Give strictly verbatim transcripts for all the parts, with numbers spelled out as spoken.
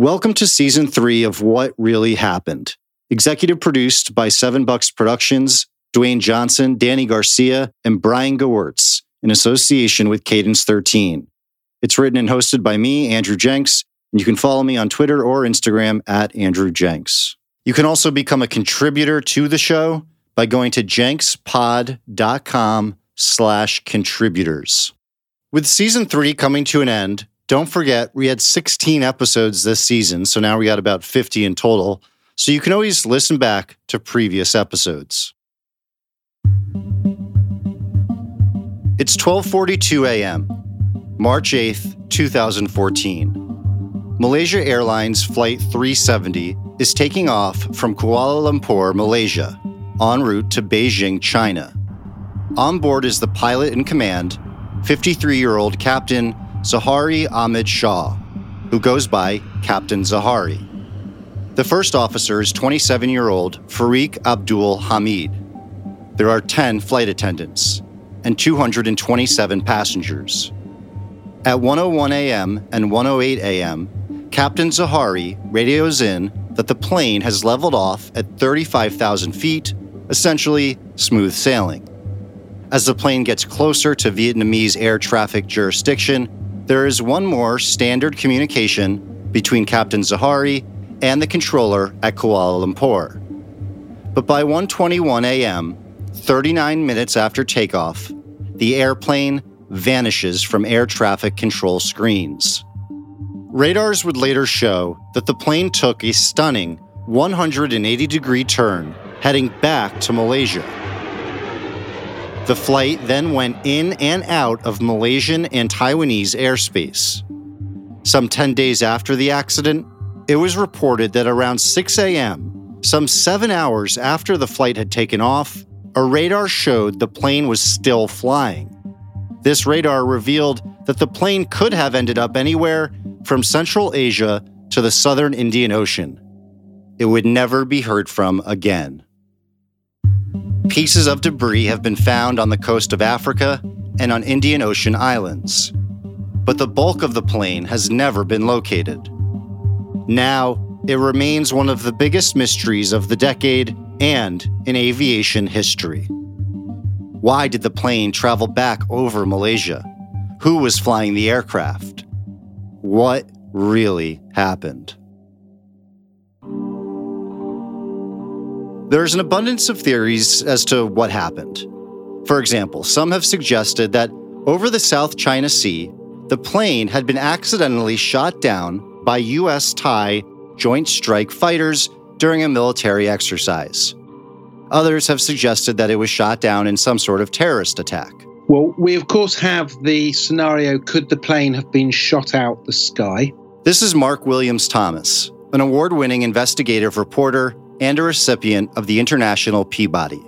Welcome to Season three of What Really Happened. Executive produced by Seven Bucks Productions, Dwayne Johnson, Danny Garcia, and Brian Gewirtz, in association with Cadence thirteen. It's written and hosted by me, Andrew Jenks, and you can follow me on Twitter or Instagram at Andrew Jenks. You can also become a contributor to the show by going to JenksPod.com slash contributors. With Season three coming to an end, don't forget, we had sixteen episodes this season, so now we got about fifty in total, so you can always listen back to previous episodes. It's twelve forty-two a.m., March eighth, twenty fourteen. Malaysia Airlines Flight three seventy is taking off from Kuala Lumpur, Malaysia, en route to Beijing, China. On board is the pilot in command, fifty-three-year-old Captain Zaharie Ahmad Shah, who goes by Captain Zaharie. The first officer is twenty-seven-year-old Fariq Abdul Hamid. There are ten flight attendants and two hundred twenty-seven passengers. At one oh one a.m. and one oh eight a.m., Captain Zaharie radios in that the plane has leveled off at thirty-five thousand feet, essentially smooth sailing. As the plane gets closer to Vietnamese air traffic jurisdiction, there is one more standard communication between Captain Zaharie and the controller at Kuala Lumpur. But by one twenty-one a.m., thirty-nine minutes after takeoff, the airplane vanishes from air traffic control screens. Radars would later show that the plane took a stunning one hundred eighty degree turn heading back to Malaysia. The flight then went in and out of Malaysian and Taiwanese airspace. Some ten days after the accident, it was reported that around six a.m., some seven hours after the flight had taken off, a radar showed the plane was still flying. This radar revealed that the plane could have ended up anywhere from Central Asia to the southern Indian Ocean. It would never be heard from again. Pieces of debris have been found on the coast of Africa and on Indian Ocean islands, but the bulk of the plane has never been located. Now, it remains one of the biggest mysteries of the decade and in aviation history. Why did the plane travel back over Malaysia? Who was flying the aircraft? What really happened? There's an abundance of theories as to what happened. For example, some have suggested that over the South China Sea, the plane had been accidentally shot down by U S Thai Joint Strike fighters during a military exercise. Others have suggested that it was shot down in some sort of terrorist attack. Well, we of course have the scenario, could the plane have been shot out the sky? This is Mark Williams Thomas, an award-winning investigative reporter and a recipient of the International Peabody.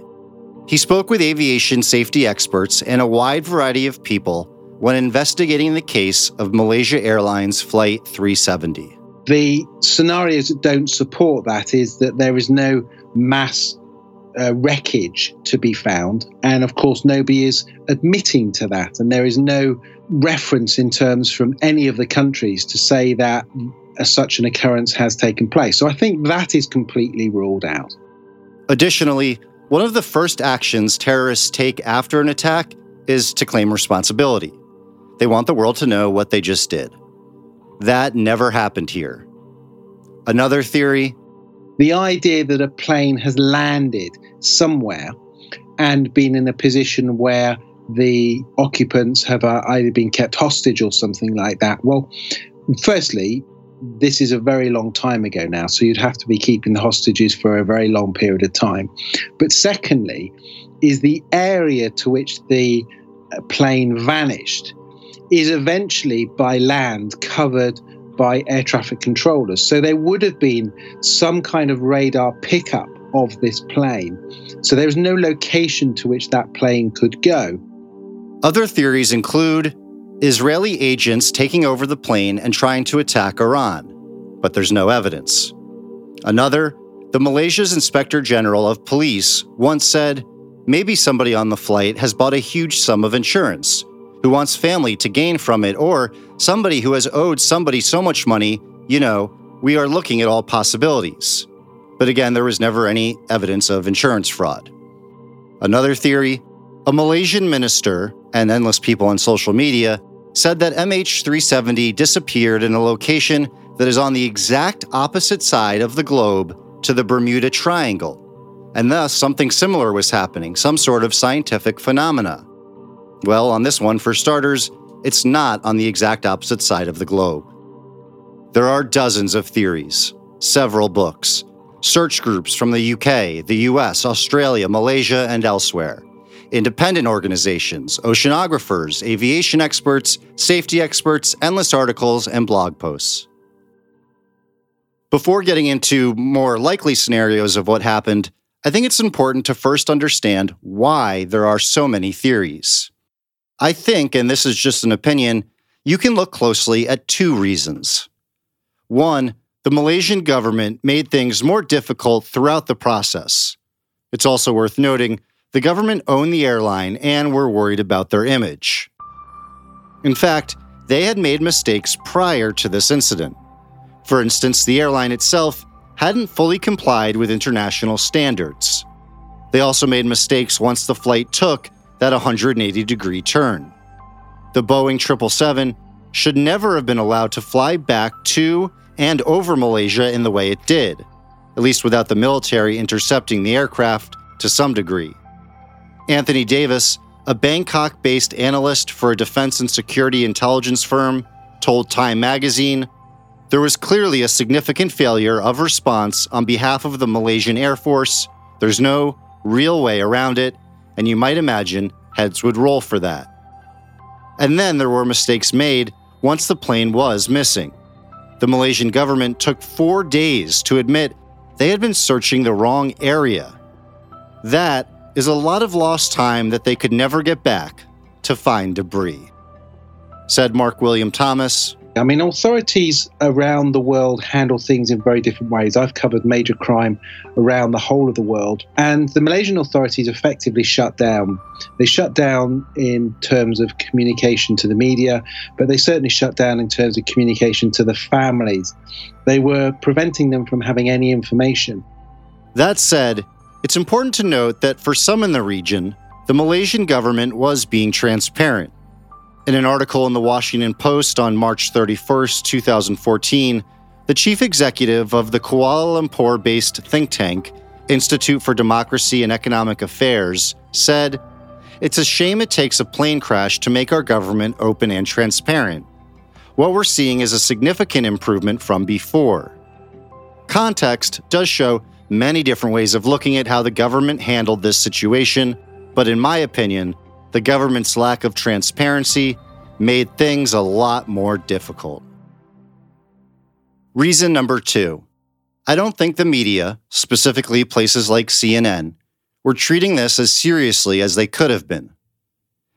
He spoke with aviation safety experts and a wide variety of people when investigating the case of Malaysia Airlines Flight three seventy. The scenarios that don't support that is that there is no mass uh, wreckage to be found, and of course nobody is admitting to that, and there is no reference in terms from any of the countries to say that as such an occurrence has taken place. So I think that is completely ruled out. Additionally, one of the first actions terrorists take after an attack is to claim responsibility. They want the world to know what they just did. That never happened here. Another theory? The idea that a plane has landed somewhere and been in a position where the occupants have uh, either been kept hostage or something like that. Well, firstly, this is a very long time ago now, so you'd have to be keeping the hostages for a very long period of time. But secondly, is the area to which the plane vanished is eventually by land covered by air traffic controllers. So there would have been some kind of radar pickup of this plane. So there is no location to which that plane could go. Other theories include Israeli agents taking over the plane and trying to attack Iran, but there's no evidence. Another, the Malaysia's Inspector General of Police once said, maybe somebody on the flight has bought a huge sum of insurance, who wants family to gain from it, or somebody who has owed somebody so much money, you know, we are looking at all possibilities. But again, there was never any evidence of insurance fraud. Another theory, a Malaysian minister and endless people on social media said that M H three seventy disappeared in a location that is on the exact opposite side of the globe to the Bermuda Triangle, and thus something similar was happening, some sort of scientific phenomena. Well, on this one, for starters, it's not on the exact opposite side of the globe. There are dozens of theories, several books, search groups from the U K, the U S, Australia, Malaysia, and elsewhere, independent organizations, oceanographers, aviation experts, safety experts, endless articles, and blog posts. Before getting into more likely scenarios of what happened, I think it's important to first understand why there are so many theories. I think, and this is just an opinion, you can look closely at two reasons. One, the Malaysian government made things more difficult throughout the process. It's also worth noting the government owned the airline and were worried about their image. In fact, they had made mistakes prior to this incident. For instance, the airline itself hadn't fully complied with international standards. They also made mistakes once the flight took that one hundred eighty degree turn. The Boeing triple seven should never have been allowed to fly back to and over Malaysia in the way it did, at least without the military intercepting the aircraft to some degree. Anthony Davis, a Bangkok-based analyst for a defense and security intelligence firm, told Time magazine, "There was clearly a significant failure of response on behalf of the Malaysian Air Force. There's no real way around it, and you might imagine heads would roll for that." And then there were mistakes made once the plane was missing. The Malaysian government took four days to admit they had been searching the wrong area. That is a lot of lost time that they could never get back to find debris, said Mark William Thomas. I mean, authorities around the world handle things in very different ways. I've covered major crime around the whole of the world, and the Malaysian authorities effectively shut down. They shut down in terms of communication to the media, but they certainly shut down in terms of communication to the families. They were preventing them from having any information. That said, it's important to note that for some in the region, the Malaysian government was being transparent. In an article in the Washington Post on March thirty-first, twenty fourteen, the chief executive of the Kuala Lumpur-based think tank, Institute for Democracy and Economic Affairs, said, "It's a shame it takes a plane crash to make our government open and transparent. What we're seeing is a significant improvement from before." Context does show many different ways of looking at how the government handled this situation, but in my opinion, the government's lack of transparency made things a lot more difficult. Reason number two, I don't think the media, specifically places like C N N, were treating this as seriously as they could have been.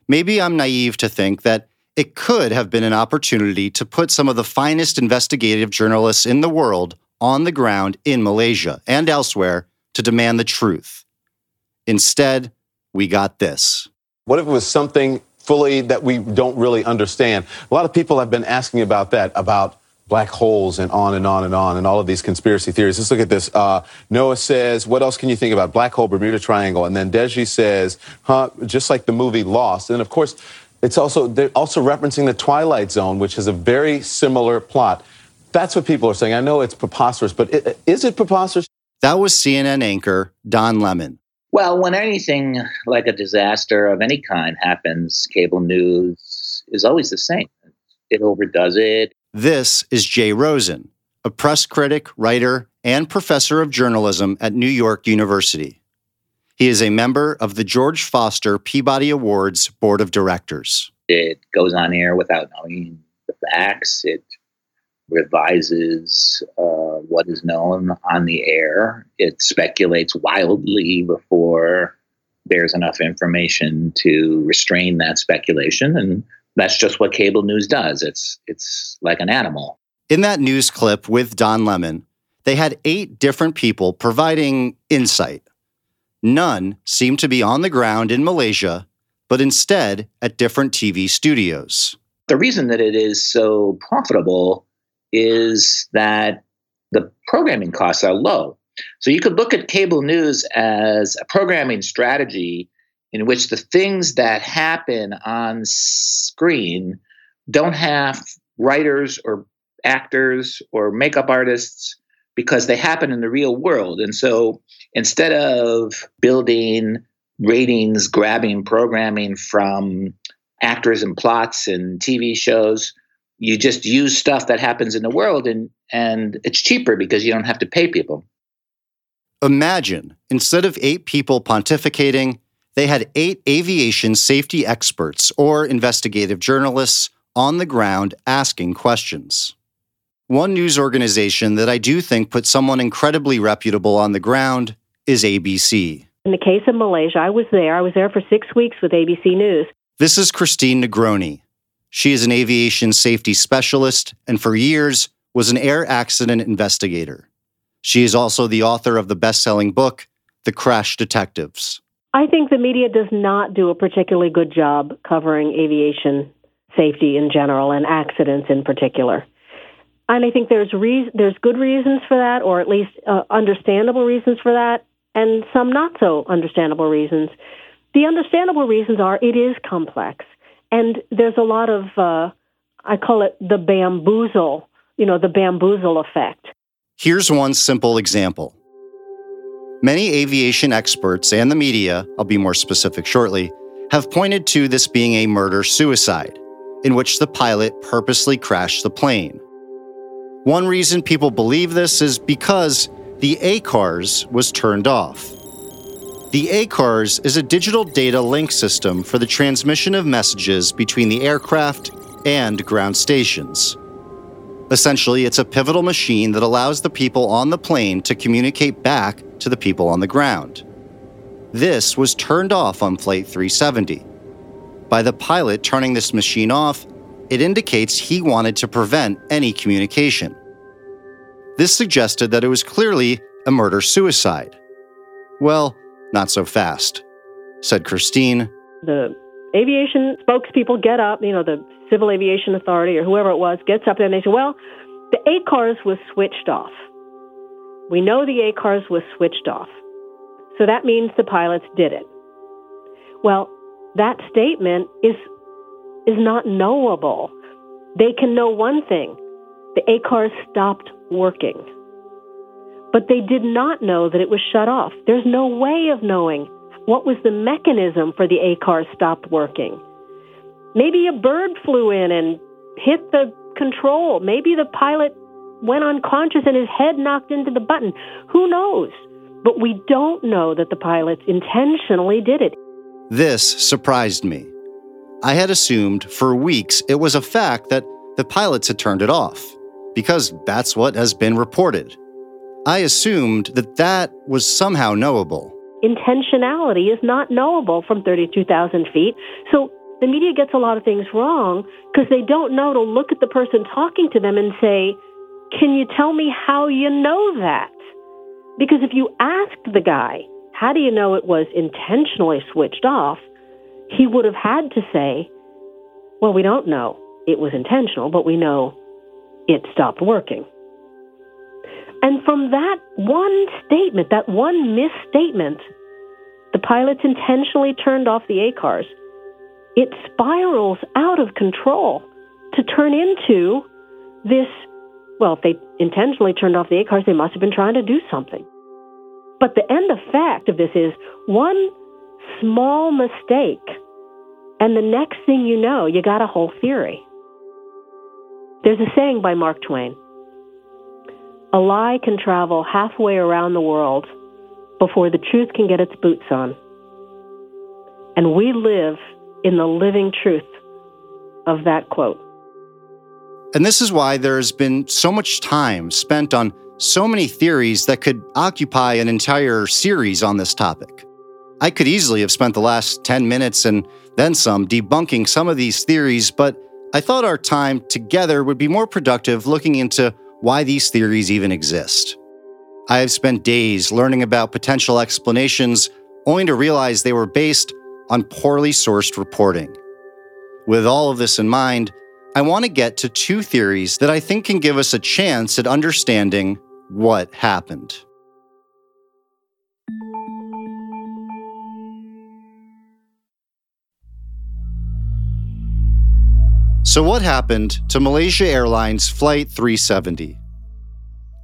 Maybe I'm naive to think that it could have been an opportunity to put some of the finest investigative journalists in the world on the ground in Malaysia and elsewhere to demand the truth. Instead, we got this. What if it was something fully that we don't really understand? A lot of people have been asking about that, about black holes and on and on and on and all of these conspiracy theories. Let's look at this. Uh, Noah says, what else can you think about? Black hole, Bermuda Triangle. And then Deji says, huh, just like the movie Lost. And of course, it's also they're also referencing the Twilight Zone, which has a very similar plot. That's what people are saying. I know it's preposterous, but it, is it preposterous? That was C N N anchor Don Lemon. Well, when anything like a disaster of any kind happens, cable news is always the same. It overdoes it. This is Jay Rosen, a press critic, writer, and professor of journalism at New York University. He is a member of the George Foster Peabody Awards Board of Directors. It goes on air without knowing the facts. It revises uh, what is known on the air. It speculates wildly before there's enough information to restrain that speculation, and that's just what cable news does. It's it's like an animal. In that news clip with Don Lemon, they had eight different people providing insight. None seemed to be on the ground in Malaysia, but instead at different T V studios. The reason that it is so profitable is that the programming costs are low. So you could look at cable news as a programming strategy in which the things that happen on screen don't have writers or actors or makeup artists because they happen in the real world. And so instead of building ratings, grabbing programming from actors and plots and T V shows, you just use stuff that happens in the world, and, and it's cheaper because you don't have to pay people. Imagine, instead of eight people pontificating, they had eight aviation safety experts or investigative journalists on the ground asking questions. One news organization that I do think put someone incredibly reputable on the ground is A B C. In the case of Malaysia, I was there. I was there for six weeks with A B C News. This is Christine Negroni. She is an aviation safety specialist and for years was an air accident investigator. She is also the author of the best-selling book, The Crash Detectives. I think the media does not do a particularly good job covering aviation safety in general and accidents in particular. And I think there's re- there's good reasons for that, or at least uh, understandable reasons for that, and some not so understandable reasons. The understandable reasons are it is complex, and there's a lot of, uh, I call it the bamboozle, you know, the bamboozle effect. Here's one simple example. Many aviation experts and the media, I'll be more specific shortly, have pointed to this being a murder-suicide, in which the pilot purposely crashed the plane. One reason people believe this is because the ACARS was turned off. The ACARS is a digital data link system for the transmission of messages between the aircraft and ground stations. Essentially, it's a pivotal machine that allows the people on the plane to communicate back to the people on the ground. This was turned off on Flight three seventy. By the pilot turning this machine off, it indicates he wanted to prevent any communication. This suggested that it was clearly a murder-suicide. Well, not so fast, said Christine. The aviation spokespeople get up, you know, the Civil Aviation Authority or whoever it was gets up there and they say, well, the ACARS was switched off. We know the ACARS was switched off. So that means the pilots did it. Well, that statement is is not knowable. They can know one thing. The ACARS stopped working. But they did not know that it was shut off. There's no way of knowing what was the mechanism for the ACARS stopped working. Maybe a bird flew in and hit the control. Maybe the pilot went unconscious and his head knocked into the button. Who knows? But we don't know that the pilots intentionally did it. This surprised me. I had assumed for weeks it was a fact that the pilots had turned it off, because that's what has been reported. I assumed that that was somehow knowable. Intentionality is not knowable from thirty-two thousand feet, so the media gets a lot of things wrong because they don't know to look at the person talking to them and say, can you tell me how you know that? Because if you asked the guy, how do you know it was intentionally switched off, he would have had to say, well, we don't know it was intentional, but we know it stopped working. And from that one statement, that one misstatement, the pilots intentionally turned off the ACARS. It spirals out of control to turn into this, well, if they intentionally turned off the ACARS, they must have been trying to do something. But the end effect of this is one small mistake, and the next thing you know, you got a whole theory. There's a saying by Mark Twain, a lie can travel halfway around the world before the truth can get its boots on. And we live in the living truth of that quote. And this is why there has been so much time spent on so many theories that could occupy an entire series on this topic. I could easily have spent the last ten minutes and then some debunking some of these theories, but I thought our time together would be more productive looking into why these theories even exist. I have spent days learning about potential explanations only to realize they were based on poorly sourced reporting. With all of this in mind, I want to get to two theories that I think can give us a chance at understanding what happened. So what happened to Malaysia Airlines Flight three seventy?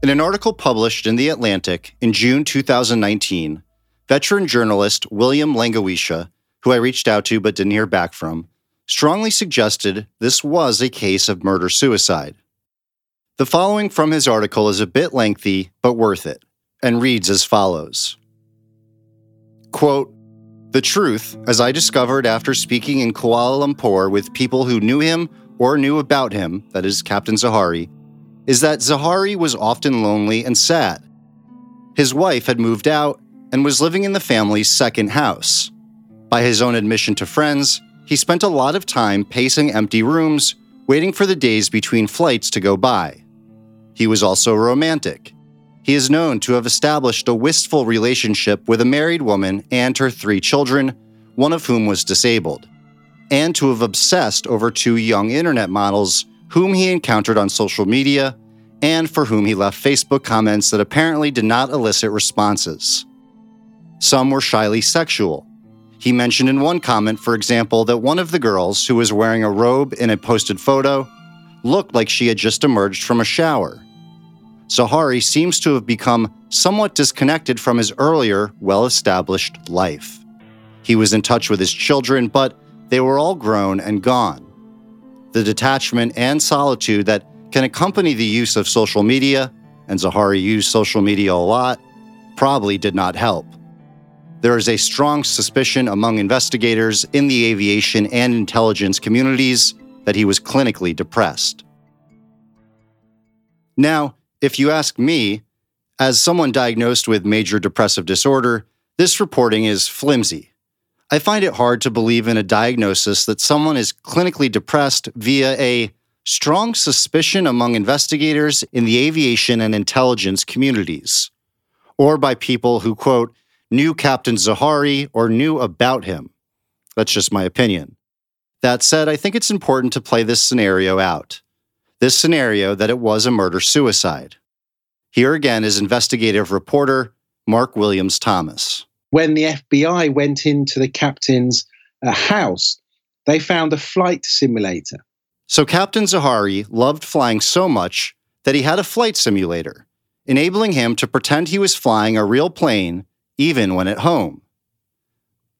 In an article published in The Atlantic in June two thousand nineteen, veteran journalist William Langewiesche, who I reached out to but didn't hear back from, strongly suggested this was a case of murder-suicide. The following from his article is a bit lengthy, but worth it, and reads as follows. Quote, "The truth, as I discovered after speaking in Kuala Lumpur with people who knew him or knew about him, that is, Captain Zaharie, is that Zaharie was often lonely and sad. His wife had moved out and was living in the family's second house. By his own admission to friends, he spent a lot of time pacing empty rooms, waiting for the days between flights to go by. He was also romantic. He is known to have established a wistful relationship with a married woman and her three children, one of whom was disabled, and to have obsessed over two young internet models whom he encountered on social media and for whom he left Facebook comments that apparently did not elicit responses. Some were shyly sexual. He mentioned in one comment, for example, that one of the girls, who was wearing a robe in a posted photo, looked like she had just emerged from a shower. Zaharie seems to have become somewhat disconnected from his earlier, well-established life. He was in touch with his children, but they were all grown and gone. The detachment and solitude that can accompany the use of social media, and Zaharie used social media a lot, probably did not help. There is a strong suspicion among investigators in the aviation and intelligence communities that he was clinically depressed." Now, if you ask me, as someone diagnosed with major depressive disorder, this reporting is flimsy. I find it hard to believe in a diagnosis that someone is clinically depressed via a strong suspicion among investigators in the aviation and intelligence communities, or by people who, quote, knew Captain Zaharie or knew about him. That's just my opinion. That said, I think it's important to play this scenario out. This scenario that it was a murder-suicide. Here again is investigative reporter Mark Williams Thomas. When the F B I went into the captain's uh, house, they found a flight simulator. So Captain Zaharie loved flying so much that he had a flight simulator, enabling him to pretend he was flying a real plane even when at home.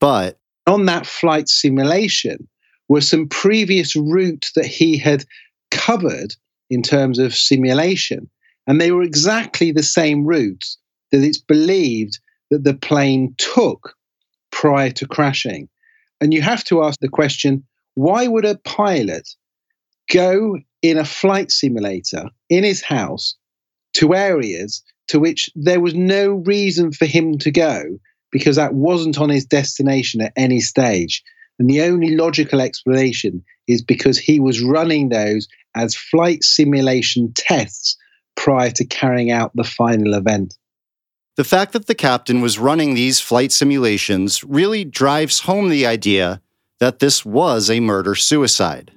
But on that flight simulation were some previous routes that he had covered in terms of simulation, and they were exactly the same routes that it's believed that the plane took prior to crashing. And you have to ask the question, why would a pilot go in a flight simulator in his house to areas to which there was no reason for him to go because that wasn't on his destination at any stage? And the only logical explanation is because he was running those as flight simulation tests prior to carrying out the final event. The fact that the captain was running these flight simulations really drives home the idea that this was a murder-suicide.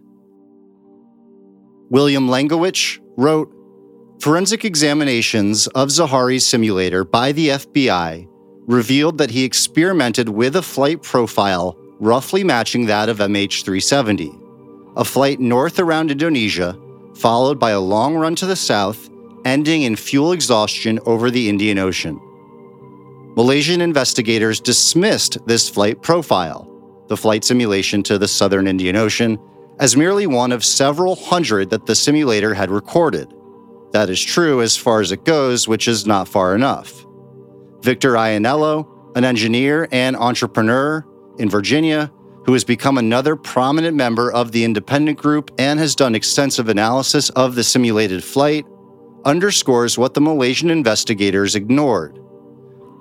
William Langewiesche wrote, "Forensic examinations of Zaharie's simulator by the F B I revealed that he experimented with a flight profile roughly matching that of M H three seventy, a flight north around Indonesia, followed by a long run to the south, ending in fuel exhaustion over the Indian Ocean. Malaysian investigators dismissed this flight profile, the flight simulation to the southern Indian Ocean, as merely one of several hundred that the simulator had recorded. That is true as far as it goes, which is not far enough. Victor Iannello, an engineer and entrepreneur in Virginia, who has become another prominent member of the Independent group and has done extensive analysis of the simulated flight, underscores what the Malaysian investigators ignored.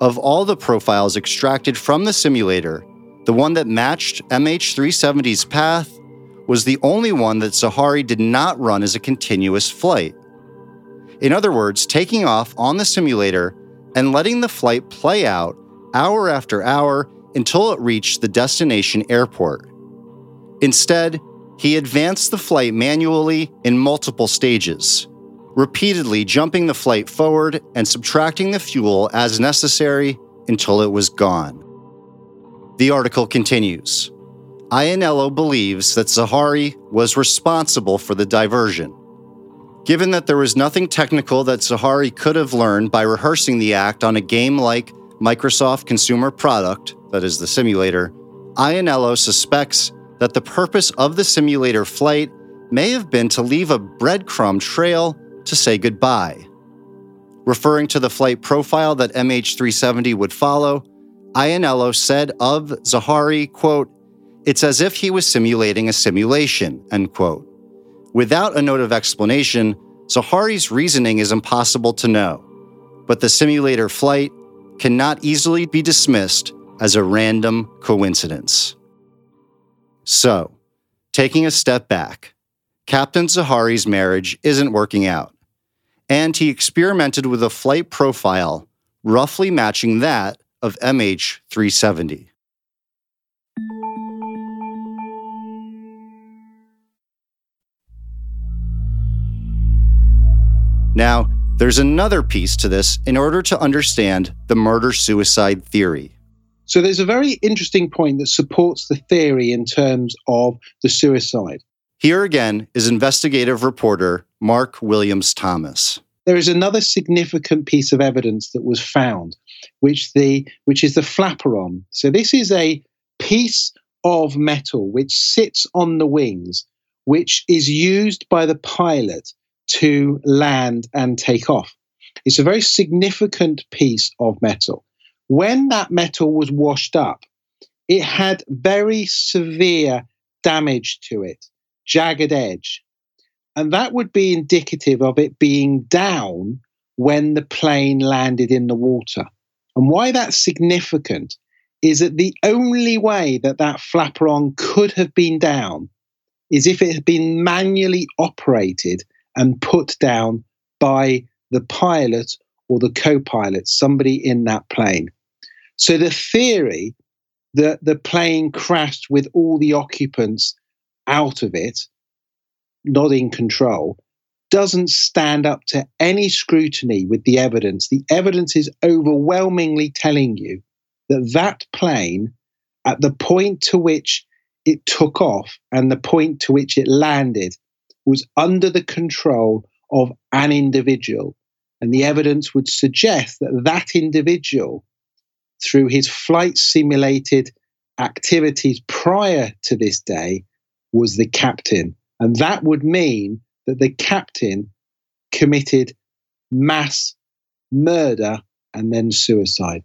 Of all the profiles extracted from the simulator, the one that matched M H three seventy's path was the only one that Zaharie did not run as a continuous flight. In other words, taking off on the simulator and letting the flight play out hour after hour until it reached the destination airport. Instead, he advanced the flight manually in multiple stages, repeatedly jumping the flight forward and subtracting the fuel as necessary until it was gone. The article continues. Iannello believes that Zaharie was responsible for the diversion. Given that there was nothing technical that Zaharie could have learned by rehearsing the act on a game-like Microsoft consumer product, that is the simulator, Iannello suspects that the purpose of the simulator flight may have been to leave a breadcrumb trail to say goodbye. Referring to the flight profile that M H three seventy would follow, Iannello said of Zaharie, quote, "It's as if he was simulating a simulation," end quote. Without a note of explanation, Zaharie's reasoning is impossible to know, but the simulator flight cannot easily be dismissed as a random coincidence. So, taking a step back, Captain Zaharie's marriage isn't working out, and he experimented with a flight profile roughly matching that of M H three seventy. Now, there's another piece to this in order to understand the murder-suicide theory. So there's a very interesting point that supports the theory in terms of the suicide. Here again is investigative reporter Mark Williams Thomas. There is another significant piece of evidence that was found, which the which is the flaperon. So this is a piece of metal which sits on the wings, which is used by the pilot to land and take off. It's a very significant piece of metal. When that metal was washed up, it had very severe damage to it, jagged edge. And that would be indicative of it being down when the plane landed in the water. And why that's significant is that the only way that that flaperon could have been down is if it had been manually operated and put down by the pilot or the co-pilot, somebody in that plane. So the theory that the plane crashed with all the occupants out of it, not in control, doesn't stand up to any scrutiny with the evidence. The evidence is overwhelmingly telling you that that plane, at the point to which it took off and the point to which it landed, was under the control of an individual. And the evidence would suggest that that individual, through his flight simulated activities prior to this day, was the captain. And that would mean that the captain committed mass murder and then suicide.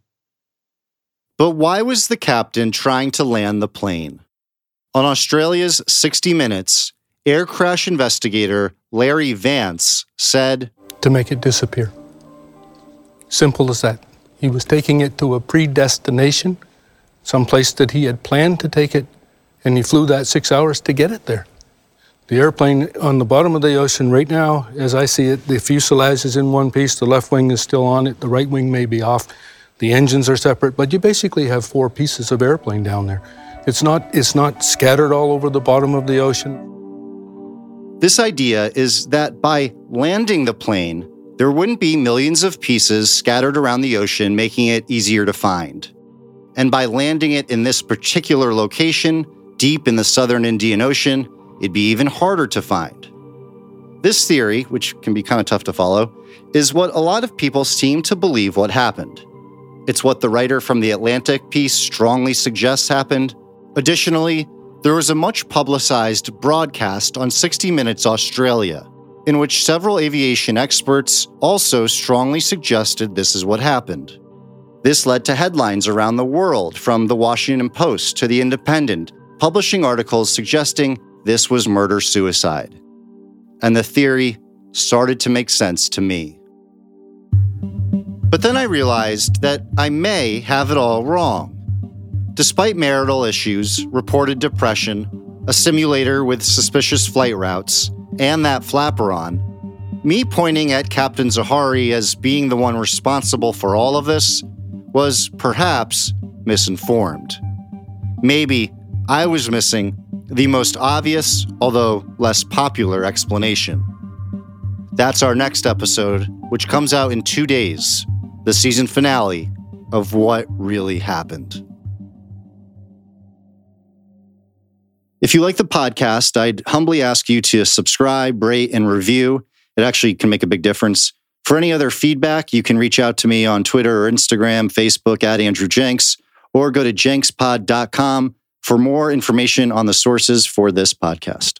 But why was the captain trying to land the plane? On Australia's sixty minutes, air crash investigator Larry Vance said, "To make it disappear. Simple as that. He was taking it to a predestination, someplace that he had planned to take it, and he flew that six hours to get it there. The airplane on the bottom of the ocean right now, as I see it, the fuselage is in one piece, the left wing is still on it, the right wing may be off, the engines are separate, but you basically have four pieces of airplane down there. It's not, it's not scattered all over the bottom of the ocean." This idea is that by landing the plane, there wouldn't be millions of pieces scattered around the ocean, making it easier to find. And by landing it in this particular location, deep in the southern Indian Ocean, it'd be even harder to find. This theory, which can be kind of tough to follow, is what a lot of people seem to believe what happened. It's what the writer from The Atlantic piece strongly suggests happened. Additionally, there was a much publicized broadcast on sixty minutes Australia, in which several aviation experts also strongly suggested this is what happened. This led to headlines around the world, from the Washington Post to the Independent, publishing articles suggesting this was murder-suicide. And the theory started to make sense to me. But then I realized that I may have it all wrong. Despite marital issues, reported depression, a simulator with suspicious flight routes, and that flaperon, me pointing at Captain Zaharie as being the one responsible for all of this was perhaps misinformed. Maybe I was missing the most obvious, although less popular, explanation. That's our next episode, which comes out in two days, the season finale of What Really Happened. If you like the podcast, I'd humbly ask you to subscribe, rate, and review. It actually can make a big difference. For any other feedback, you can reach out to me on Twitter or Instagram, Facebook, at Andrew Jenks, or go to Jenks Pod dot com for more information on the sources for this podcast.